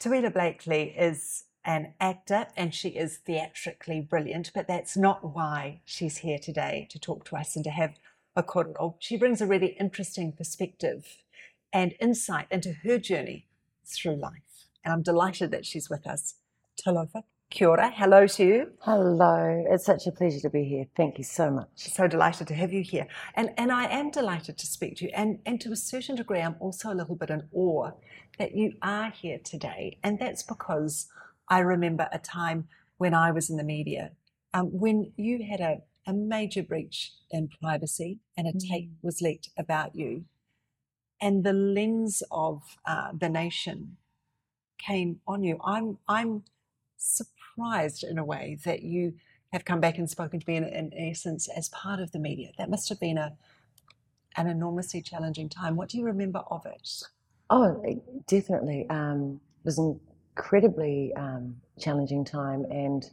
Teuila Blakely is an actor and she is theatrically brilliant, but that's not why she's here today to talk to us and to have a korero. She brings a really interesting perspective and insight into her journey through life. And I'm delighted that she's with us. Talofa, kia ora, hello to you. Hello, it's such a pleasure to be here. Thank you so much. So delighted to have you here. And I am delighted to speak to you. And to a certain degree, I'm also a little bit in awe that you are here today. And that's because I remember a time when I was in the media, when you had a major breach in privacy and a tape was leaked about you. And the lens of the nation came on you. I'm surprised in a way that you have come back and spoken to me in essence as part of the media. That must have been an enormously challenging time. What do you remember of it? Oh, definitely. It was an incredibly challenging time, and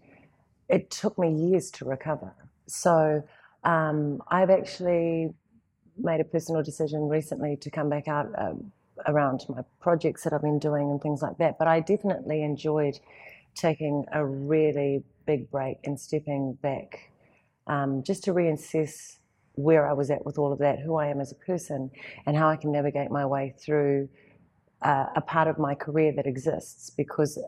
it took me years to recover. So I've actually made a personal decision recently to come back out around my projects that I've been doing and things like that. But I definitely enjoyed taking a really big break and stepping back just to reassess where I was at with all of that, who I am as a person, and how I can navigate my way through a part of my career that exists, because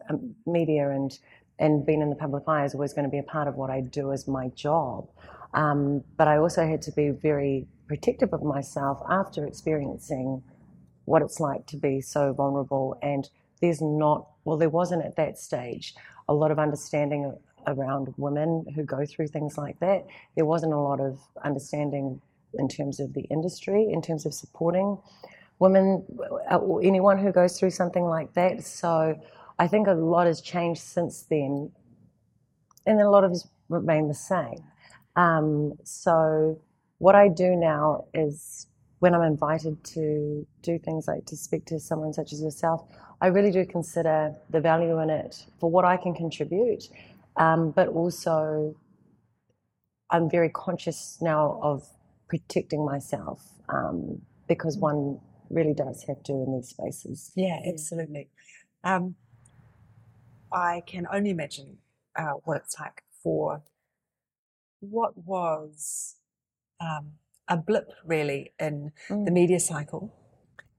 media and being in the public eye is always going to be a part of what I do as my job. But I also had to be very protective of myself after experiencing what it's like to be so vulnerable, and there wasn't at that stage a lot of understanding around women who go through things like that. There wasn't a lot of understanding in terms of the industry, in terms of supporting women or anyone who goes through something like that. So I think a lot has changed since then, and a lot of us remain the same. So what I do now is, when I'm invited to do things like to speak to someone such as yourself, I really do consider the value in it for what I can contribute, but also I'm very conscious now of protecting myself because one really does have to in these spaces. Yeah, absolutely. I can only imagine what it's like for what was a blip really in the media cycle.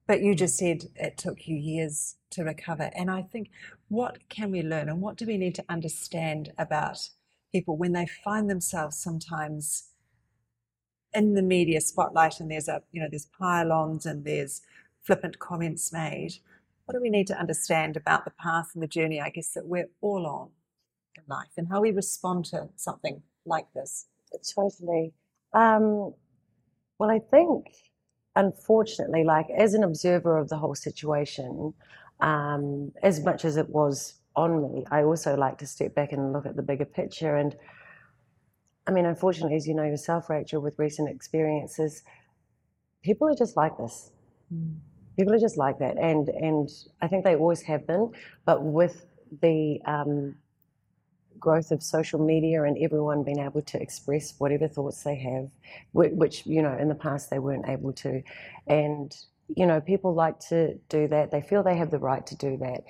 But you just said it took you years to recover. And I think, what can we learn and what do we need to understand about people when they find themselves sometimes in the media spotlight and there's pylons and there's flippant comments made? What do we need to understand about the path and the journey, I guess, that we're all on in life, and how we respond to something like this? Totally. Well, I think, unfortunately, like as an observer of the whole situation, as much as it was on me, I also like to step back and look at the bigger picture. And I mean, unfortunately, as you know yourself, Rachel, with recent experiences, people are just like this. People are just like that, and I think they always have been. But with the growth of social media and everyone being able to express whatever thoughts they have, which, you know, in the past they weren't able to. And, you know, people like to do that. They feel they have the right to do that.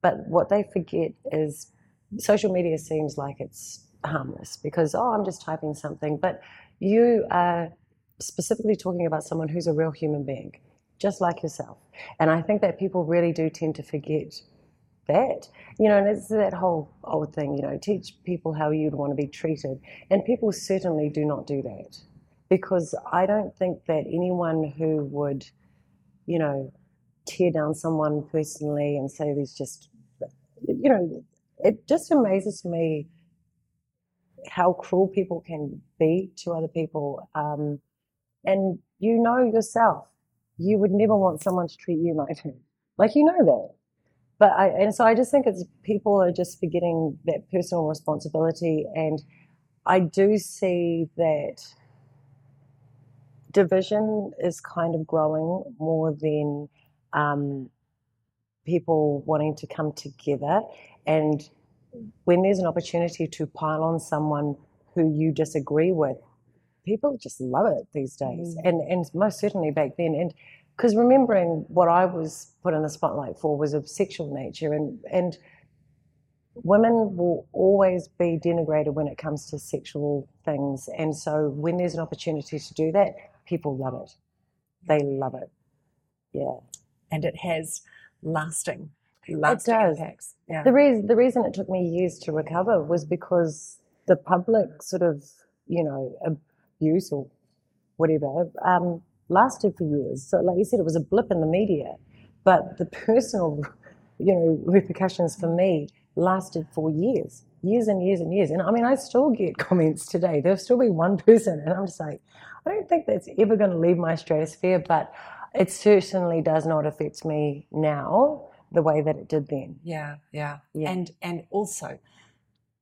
But what they forget is social media seems like it's harmless because, I'm just typing something. But you are specifically talking about someone who's a real human being, just like yourself. And I think that people really do tend to forget that, you know, and it's that whole old thing, you know, teach people how you'd want to be treated. And people certainly do not do that, because I don't think that anyone who would, you know, tear down someone personally and say there's just, you know, it just amazes me how cruel people can be to other people. And you know yourself, you would never want someone to treat you like that. Like, you know that. But so I just think it's people are just forgetting that personal responsibility, and I do see that division is kind of growing more than people wanting to come together. And when there's an opportunity to pile on someone who you disagree with, people just love it these days, and most certainly back then. And Because remembering what I was put in the spotlight for was of sexual nature, and women will always be denigrated when it comes to sexual things. And so when there's an opportunity to do that, people love it. They love it. Yeah. And it has lasting impacts. Yeah. The reason it took me years to recover was because the public sort of, abuse or whatever lasted for years. So like you said, it was a blip in the media, but the personal, repercussions for me lasted for years. And I mean, I still get comments today. There'll still be one person, and I'm just like, I don't think that's ever going to leave my stratosphere, but it certainly does not affect me now the way that it did then. Yeah. And also,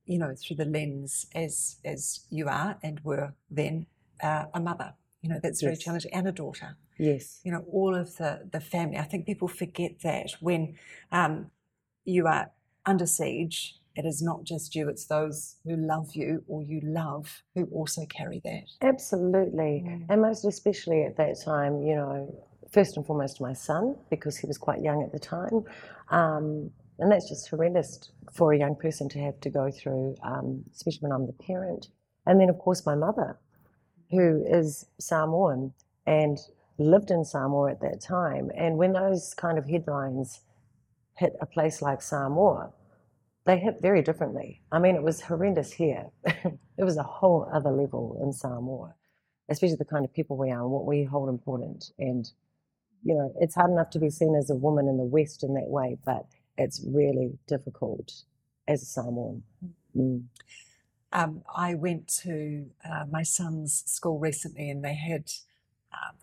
through the lens as you are and were then, a mother, that's very challenging, and a daughter. Yes. All of the family. I think people forget that when you are under siege, it is not just you, it's those who love you or you love who also carry that. Absolutely. Mm. And most especially at that time, first and foremost my son, because he was quite young at the time. And that's just horrendous for a young person to have to go through, especially when I'm the parent. And then, of course, my mother, who is Samoan and lived in Samoa at that time. And when those kind of headlines hit a place like Samoa, they hit very differently. I mean, it was horrendous here. It was a whole other level in Samoa, especially the kind of people we are and what we hold important. And, it's hard enough to be seen as a woman in the West in that way, but it's really difficult as a Samoan. Mm. I went to my son's school recently, and they had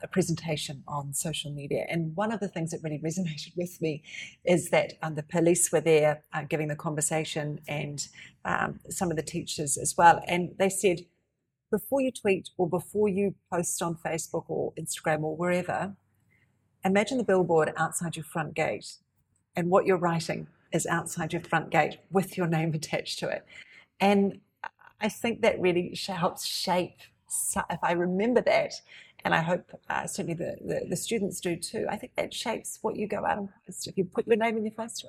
a presentation on social media, and one of the things that really resonated with me is that the police were there giving the conversation, and some of the teachers as well, and they said, before you tweet or before you post on Facebook or Instagram or wherever, imagine the billboard outside your front gate, and what you're writing is outside your front gate with your name attached to it. And I think that really helps shape, if I remember that, and I hope certainly the students do too, I think that shapes what you go out and post, if you put your name in your post.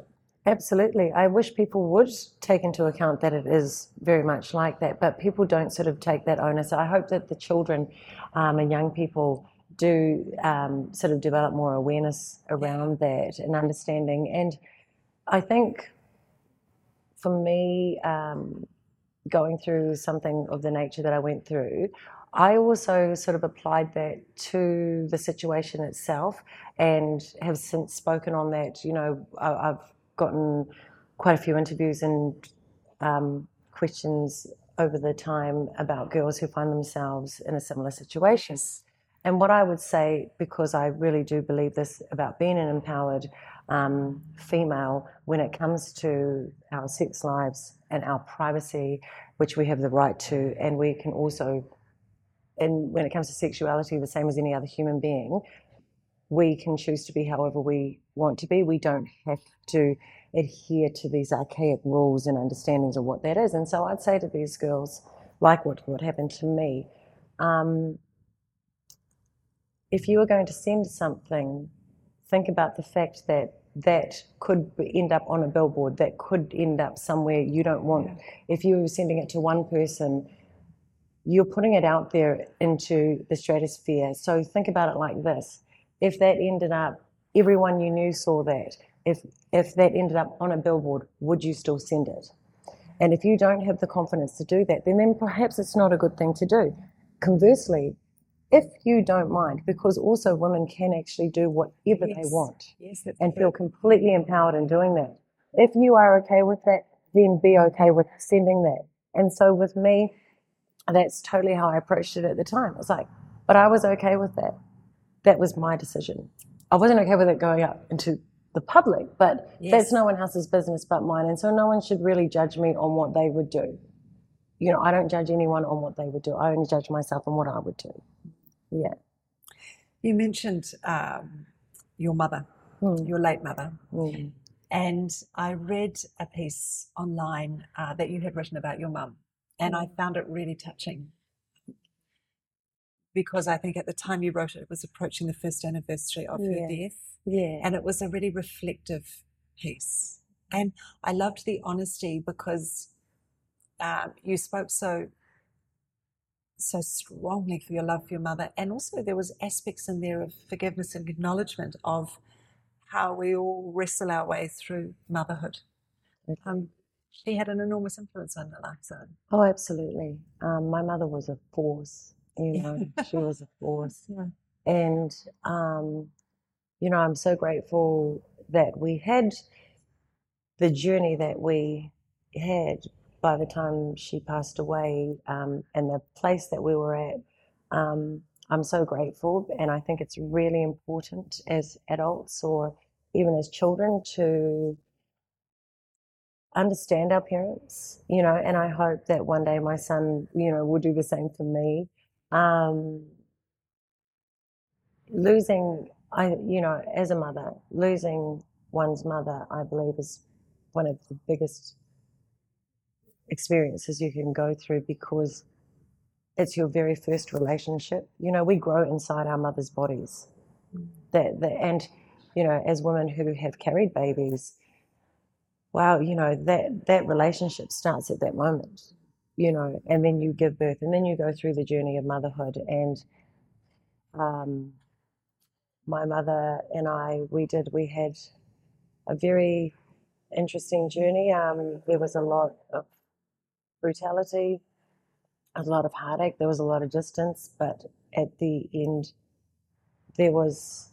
Absolutely. I wish people would take into account that it is very much like that, but people don't sort of take that onus. I hope that the children and young people do sort of develop more awareness around that and understanding. And I think for me, going through something of the nature that I went through, I also sort of applied that to the situation itself, and have since spoken on that. I've gotten quite a few interviews and questions over the time about girls who find themselves in a similar situation. And what I would say, because I really do believe this about being an empowered female when it comes to our sex lives and our privacy, which we have the right to, and we can also, and when it comes to sexuality, the same as any other human being, we can choose to be however we want to be. We don't have to adhere to these archaic rules and understandings of what that is. And so I'd say to these girls, like what happened to me, if you were going to send something, think about the fact that could end up on a billboard, that could end up somewhere you don't want. Yeah. If you were sending it to one person, you're putting it out there into the stratosphere. So think about it like this. If that ended up, everyone you knew saw that. If that ended up on a billboard, would you still send it? And if you don't have the confidence to do that, then perhaps it's not a good thing to do. Conversely, if you don't mind, because also women can actually do whatever they want and feel completely empowered in doing that. If you are okay with that, then be okay with sending that. And so with me, that's totally how I approached it at the time. I was like, but I was okay with that. That was my decision. I wasn't okay with it going out into the public, but that's no one else's business but mine. And so no one should really judge me on what they would do. I don't judge anyone on what they would do. I only judge myself on what I would do. Yeah. You mentioned your mother, your late mother. Mm. And I read a piece online that you had written about your mum, and I found it really touching. because I think at the time you wrote it, it was approaching the first anniversary of her death. Yeah. And it was a really reflective piece. And I loved the honesty because you spoke so strongly for your love for your mother. And also there was aspects in there of forgiveness and acknowledgement of how we all wrestle our way through motherhood. She had an enormous influence on your life, so. Oh, absolutely. My mother was a force, you know. She was a force. Yeah. And, you know, I'm so grateful that we had the journey that we had by the time she passed away, and the place that we were at. I'm so grateful, and I think it's really important as adults or even as children to understand our parents, you know, and I hope that one day my son, you know, will do the same for me. As a mother, losing one's mother, I believe, is one of the biggest experiences you can go through, because it's your very first relationship. You know, we grow inside our mother's bodies. And, you know, as women who have carried babies, wow, you know, that relationship starts at that moment, you know, and then you give birth and then you go through the journey of motherhood. And my mother and I, we had a very interesting journey. There was a lot of brutality, a lot of heartache, there was a lot of distance, but at the end there was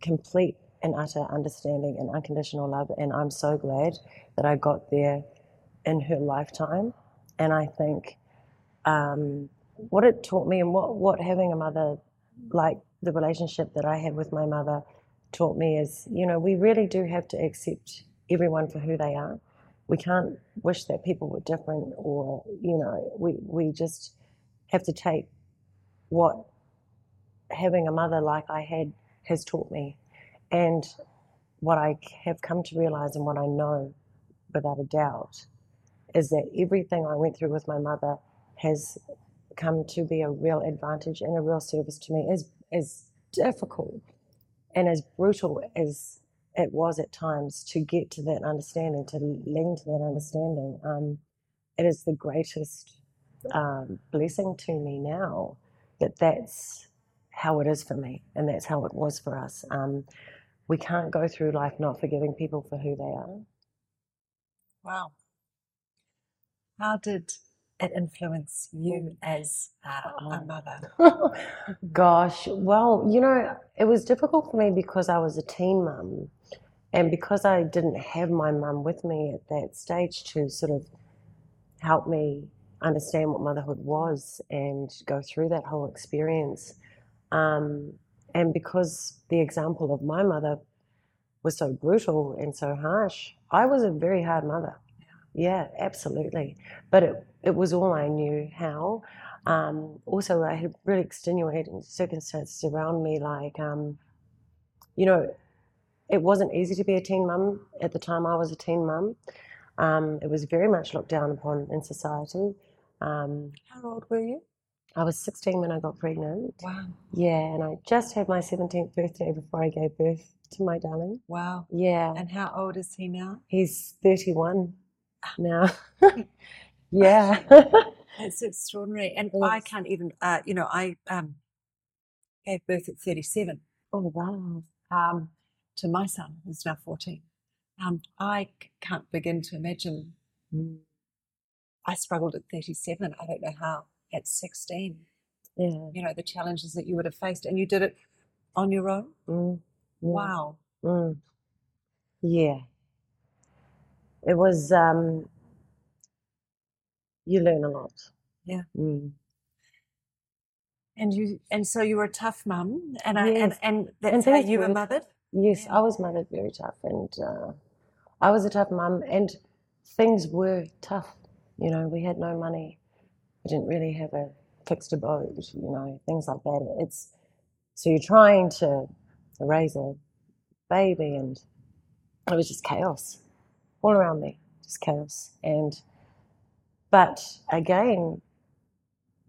complete and utter understanding and unconditional love, and I'm so glad that I got there in her lifetime. And I think what it taught me, and what having a mother, like the relationship that I had with my mother, taught me is, you know, we really do have to accept everyone for who they are. We can't wish that people were different, or, you know, we just have to take what having a mother like I had has taught me. And what I have come to realise, and what I know without a doubt, is that everything I went through with my mother has come to be a real advantage and a real service to me. As difficult and as brutal as it was at times to get to that understanding, to lean to that understanding. It is the greatest blessing to me now that that's how it is for me, and that's how it was for us. We can't go through life not forgiving people for who they are. Wow. How did it influence you as a mother? Gosh, well, you know, it was difficult for me because I was a teen mum, and because I didn't have my mum with me at that stage to sort of help me understand what motherhood was and go through that whole experience. And because the example of my mother was so brutal and so harsh, I was a very hard mother. Yeah, absolutely. But it was all I knew how. Also, I had really extenuating circumstances around me, like, you know, it wasn't easy to be a teen mum. At the time I was a teen mum, it was very much looked down upon in society. How old were you? I was 16 when I got pregnant. Wow. Yeah, and I just had my 17th birthday before I gave birth to my darling. Wow. Yeah. And how old is he now? He's 31. Now, yeah, it's extraordinary, and I can't even. You know, I gave birth at 37. Oh wow! To my son, who's now 14. I can't begin to imagine. I struggled at 37. I don't know how at 16. Yeah, you know the challenges that you would have faced, and you did it on your own. Mm. Wow. Mm. Yeah. It was, you learn a lot. Yeah. Mm. And so you were a tough mum, and yes. and that's how you were mothered? Yes, yeah. I was mothered very tough, and I was a tough mum, and things were tough. You know, we had no money. We didn't really have a fixed abode, you know, things like that. So you're trying to raise a baby, and it was just chaos. All around me, just chaos. But again,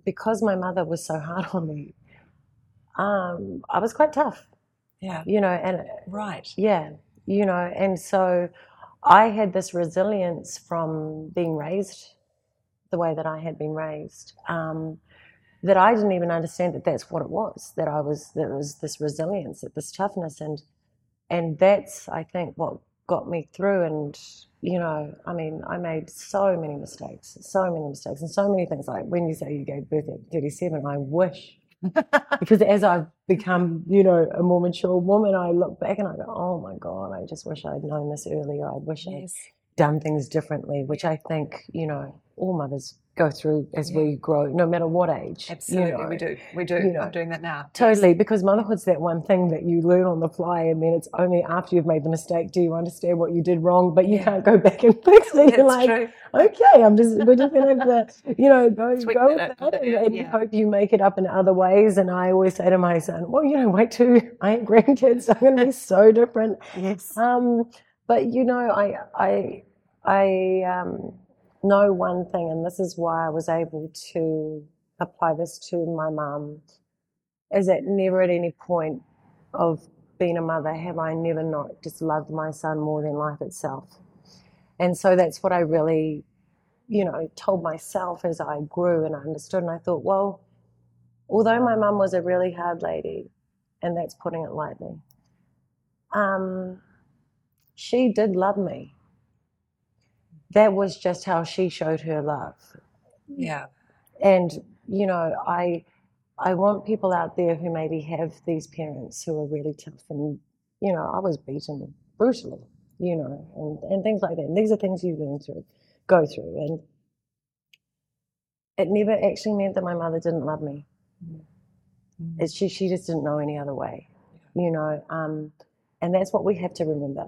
because my mother was so hard on me, I was quite tough. Yeah. You know, and right. Yeah. You know, and so I had this resilience from being raised the way that I had been raised, that I didn't even understand that that's what it was, that I was, that it was this resilience, that this toughness, and that's, I think, what got me through. And, you know, I mean, I made so many mistakes and so many things. Like when you say you gave birth at 37, I wish. Because as I've become, you know, a more mature woman, I look back and I go, oh my God, I just wish I'd known this earlier. I wish yes. I'd done things differently, which I think, you know, all mothers go through as yeah. we grow, no matter what age. Absolutely, you know, we do. You know, I'm doing that now. Totally, yes. Because motherhood's that one thing that you learn on the fly, and then it's only after you've made the mistake do you understand what you did wrong, but you yeah. can't go back and fix it. That's you're like, true. Okay, we're just going to, you know, go with that and yeah. hope you make it up in other ways. And I always say to my son, well, you know, wait till I have grandkids, so I'm going to be so different. Yes. But, you know, I know one thing, and this is why I was able to apply this to my mum, is that never at any point of being a mother have I never not just loved my son more than life itself. And so that's what I really, you know, told myself as I grew and I understood. And I thought, well, although my mum was a really hard lady, and that's putting it lightly, she did love me. That was just how she showed her love. Yeah. And, you know, I want people out there who maybe have these parents who are really tough, and, you know, I was beaten brutally, you know, and things like that. And these are things you learn through, go through. And it never actually meant that my mother didn't love me. Mm-hmm. It's she just didn't know any other way, you know. And that's what we have to remember,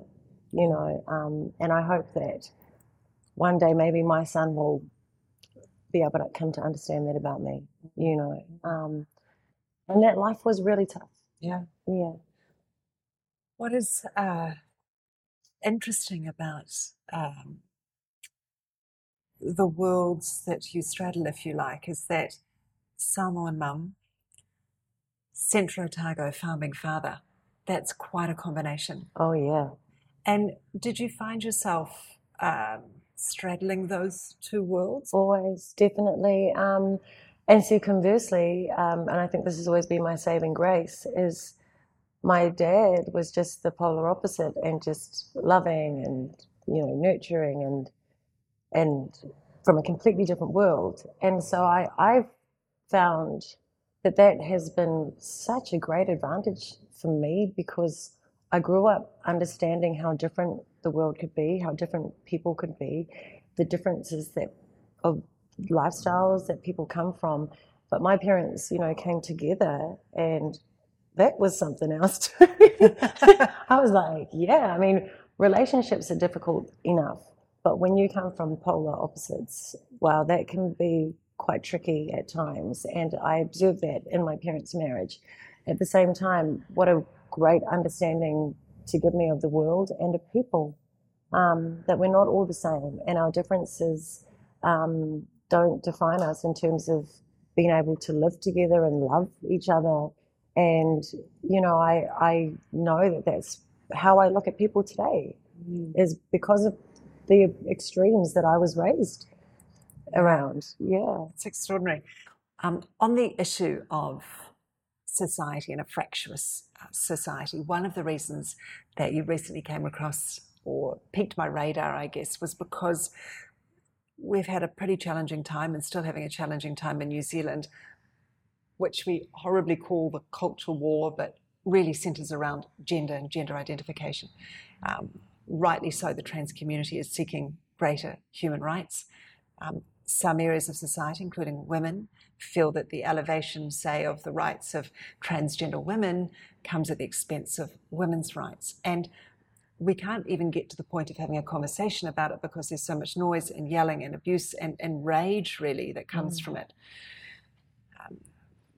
you know. And I hope that one day maybe my son will be able to come to understand that about me, you know. And that life was really tough. Yeah. Yeah. What is interesting about the worlds that you straddle, if you like, is that Samoan mum, Central Otago farming father, that's quite a combination. Oh, yeah. And did you find yourself... straddling those two worlds? Always, definitely. And so conversely, and I think this has always been my saving grace, is my dad was just the polar opposite, and just loving and, you know, nurturing and from a completely different world. And so I've found that has been such a great advantage for me, because I grew up understanding how different the world could be, how different people could be, the differences that of lifestyles that people come from. But my parents, you know, came together, and that was something else too. I was like, yeah, I mean, relationships are difficult enough, but when you come from polar opposites, wow, that can be quite tricky at times. And I observed that in my parents' marriage. At the same time, what a great understanding to give me of the world and of people, that we're not all the same, and our differences don't define us in terms of being able to live together and love each other. And, you know, I know that that's how I look at people today, is because of the extremes that I was raised around. Yeah. It's extraordinary. On the issue of society and a fractious society, one of the reasons that you recently came across or piqued my radar, I guess, was because we've had a pretty challenging time, and still having a challenging time in New Zealand, which we horribly call the cultural war, but really centres around gender and gender identification. Rightly so, the trans community is seeking greater human rights. Some areas of society, including women, feel that the elevation, say, of the rights of transgender women comes at the expense of women's rights. And we can't even get to the point of having a conversation about it, because there's so much noise and yelling and abuse and rage, really, that comes from it.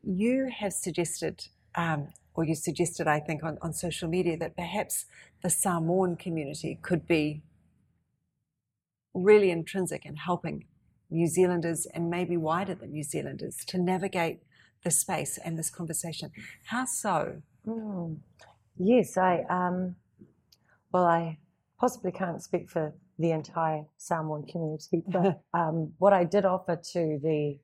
You have suggested, I think, on social media, that perhaps the Samoan community could be really intrinsic in helping New Zealanders, and maybe wider than New Zealanders, to navigate this space and this conversation. How so? Yes, I possibly can't speak for the entire Samoan community, but what I did offer to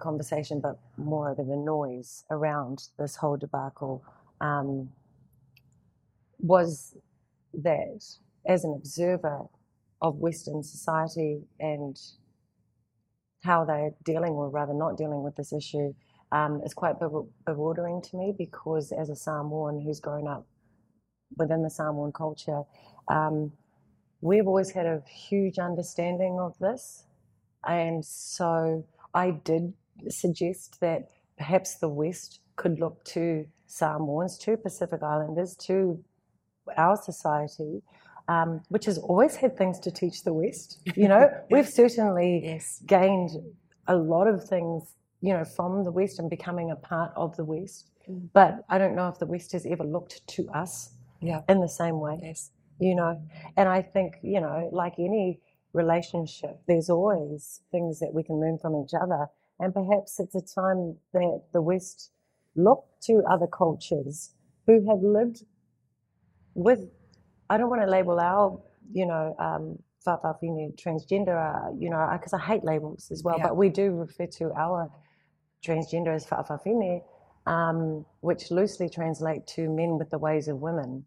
conversation, but more of the noise around this whole debacle, was that as an observer of Western society and how they're dealing, or rather not dealing, with this issue, is quite bewildering to me, because as a Samoan who's grown up within the Samoan culture, we've always had a huge understanding of this. And so I did suggest that perhaps the West could look to Samoans, to Pacific Islanders, to our society, which has always had things to teach the West. You know, we've certainly gained a lot of things, you know, from the West and becoming a part of the West. Mm. But I don't know if the West has ever looked to us in the same way. Yes. You know, and I think, you know, like any relationship, there's always things that we can learn from each other, and perhaps it's a time that the West look to other cultures who have lived with, I don't want to label our, you know, fa'afafine transgender, you know, because I hate labels as well, but we do refer to our transgender as fa'afafine, which loosely translate to men with the ways of women.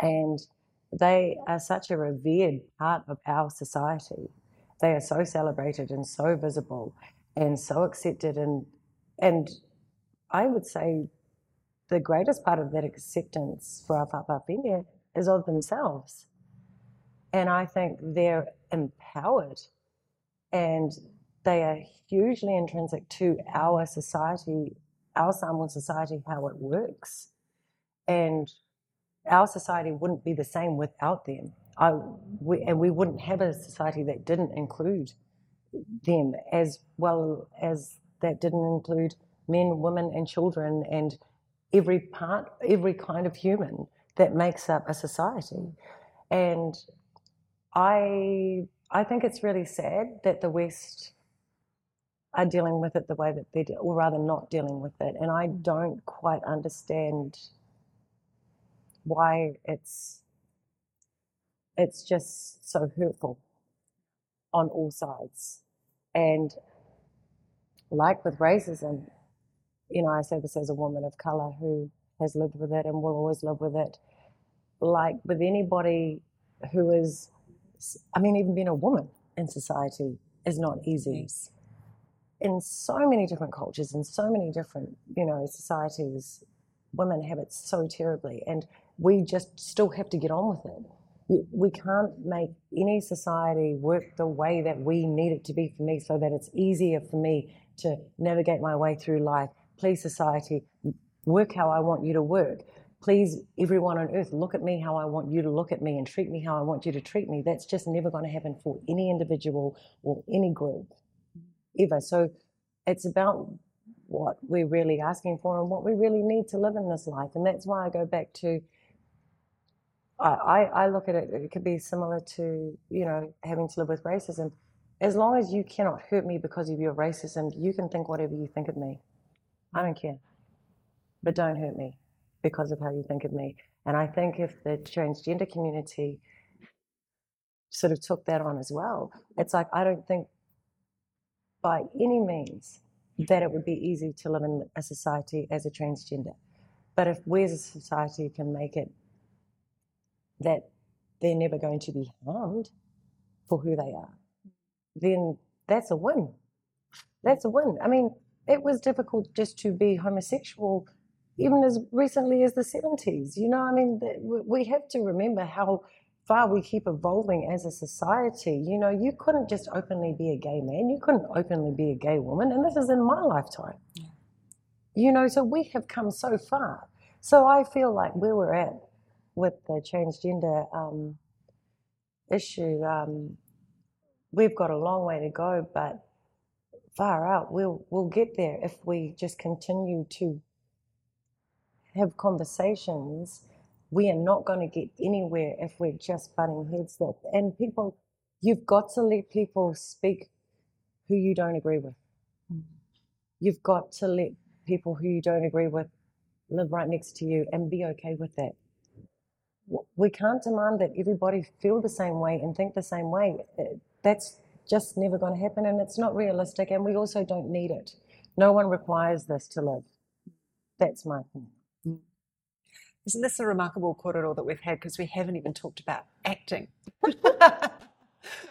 And they are such a revered part of our society. They are so celebrated and so visible and so accepted. And I would say the greatest part of that acceptance for our fa'afafine is of themselves. And I think they're empowered, and they are hugely intrinsic to our society, our Samoan society, how it works. And our society wouldn't be the same without them. We wouldn't have a society that didn't include them, as well as that didn't include men, women and children and every kind of human that makes up a society. And I think it's really sad that the West are dealing with it the way that they do, or rather not dealing with it. And I don't quite understand why it's just so hurtful on all sides. And like with racism, you know, I say this as a woman of colour who has lived with it and will always live with it. Like with anybody who is, I mean, even being a woman in society is not easy. Yes. In so many different cultures, in so many different, you know, societies, women have it so terribly, and we just still have to get on with it. We can't make any society work the way that we need it to be for me, so that it's easier for me to navigate my way through life. Please, society, work how I want you to work. Please, everyone on earth, look at me how I want you to look at me and treat me how I want you to treat me. That's just never going to happen for any individual or any group ever. So it's about what we're really asking for and what we really need to live in this life. And that's why I go back to, I look at it, it could be similar to, you know, having to live with racism. As long as you cannot hurt me because of your racism, you can think whatever you think of me. I don't care. But don't hurt me because of how you think of me. And I think if the transgender community sort of took that on as well, it's like, I don't think by any means that it would be easy to live in a society as a transgender. But if we as a society can make it that they're never going to be harmed for who they are, then that's a win. That's a win. I mean, it was difficult just to be homosexual even as recently as the 70s. You know, I mean, we have to remember how far we keep evolving as a society. You know, you couldn't just openly be a gay man, you couldn't openly be a gay woman, and this is in my lifetime. Yeah. You know, so we have come so far. So I feel like where we're at with the transgender issue, we've got a long way to go, but far out, we'll get there if we just continue to have conversations. We are not going to get anywhere if we're just butting heads. And people, you've got to let people speak who you don't agree with. You've got to let people who you don't agree with live right next to you and be okay with that. We can't demand that everybody feel the same way and think the same way. That's just never going to happen, and it's not realistic, and we also don't need it. No one requires this to live. That's my point. Isn't this a remarkable korero that we've had, because we haven't even talked about acting,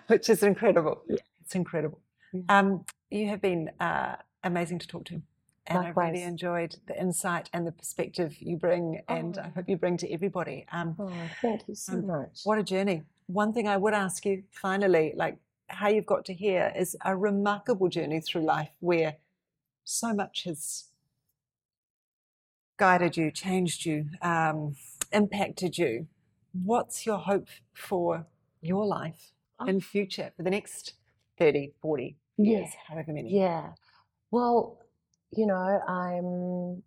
which is incredible. Yeah. It's incredible. Yeah. You have been amazing to talk to, and likewise. I really enjoyed the insight and the perspective you bring, and I hope you bring to everybody. Thank you so much. What a journey. One thing I would ask you, finally, like how you've got to here is a remarkable journey through life where so much has guided you, changed you, impacted you. What's your hope for your life and future for the next 30, 40 years, however many? Yeah. Well, you know, I'm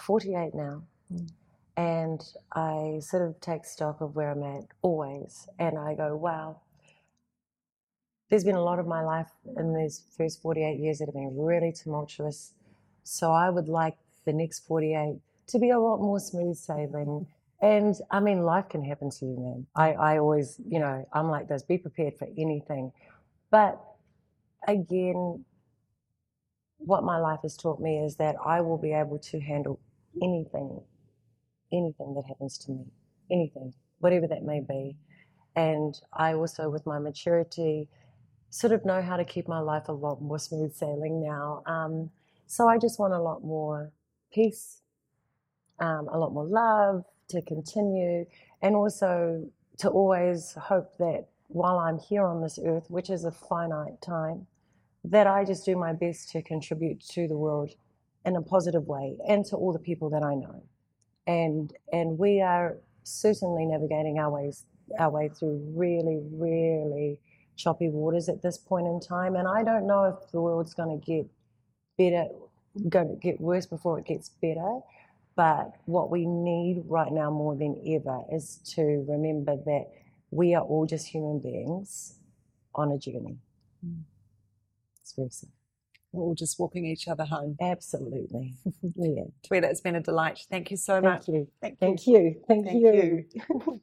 48 now, and I sort of take stock of where I'm at always, and I go, wow, there's been a lot of my life in these first 48 years that have been really tumultuous, so I would like the next 48 to be a lot more smooth sailing. And I mean, life can happen to you, man. I always, you know, I'm like this, be prepared for anything. But again, what my life has taught me is that I will be able to handle anything that happens to me, anything, whatever that may be. And I also, with my maturity, sort of know how to keep my life a lot more smooth sailing now. So I just want a lot more peace, a lot more love to continue, and also to always hope that while I'm here on this earth, which is a finite time, that I just do my best to contribute to the world in a positive way and to all the people that I know. And we are certainly navigating our way through really, really choppy waters at this point in time, and I don't know if the world's going to get worse before it gets better. But what we need right now more than ever is to remember that we are all just human beings on a journey. It's very simple. We're all just walking each other home. Absolutely. Yeah. Teuila, it's been a delight. Thank you so much. Thank you. Thank you.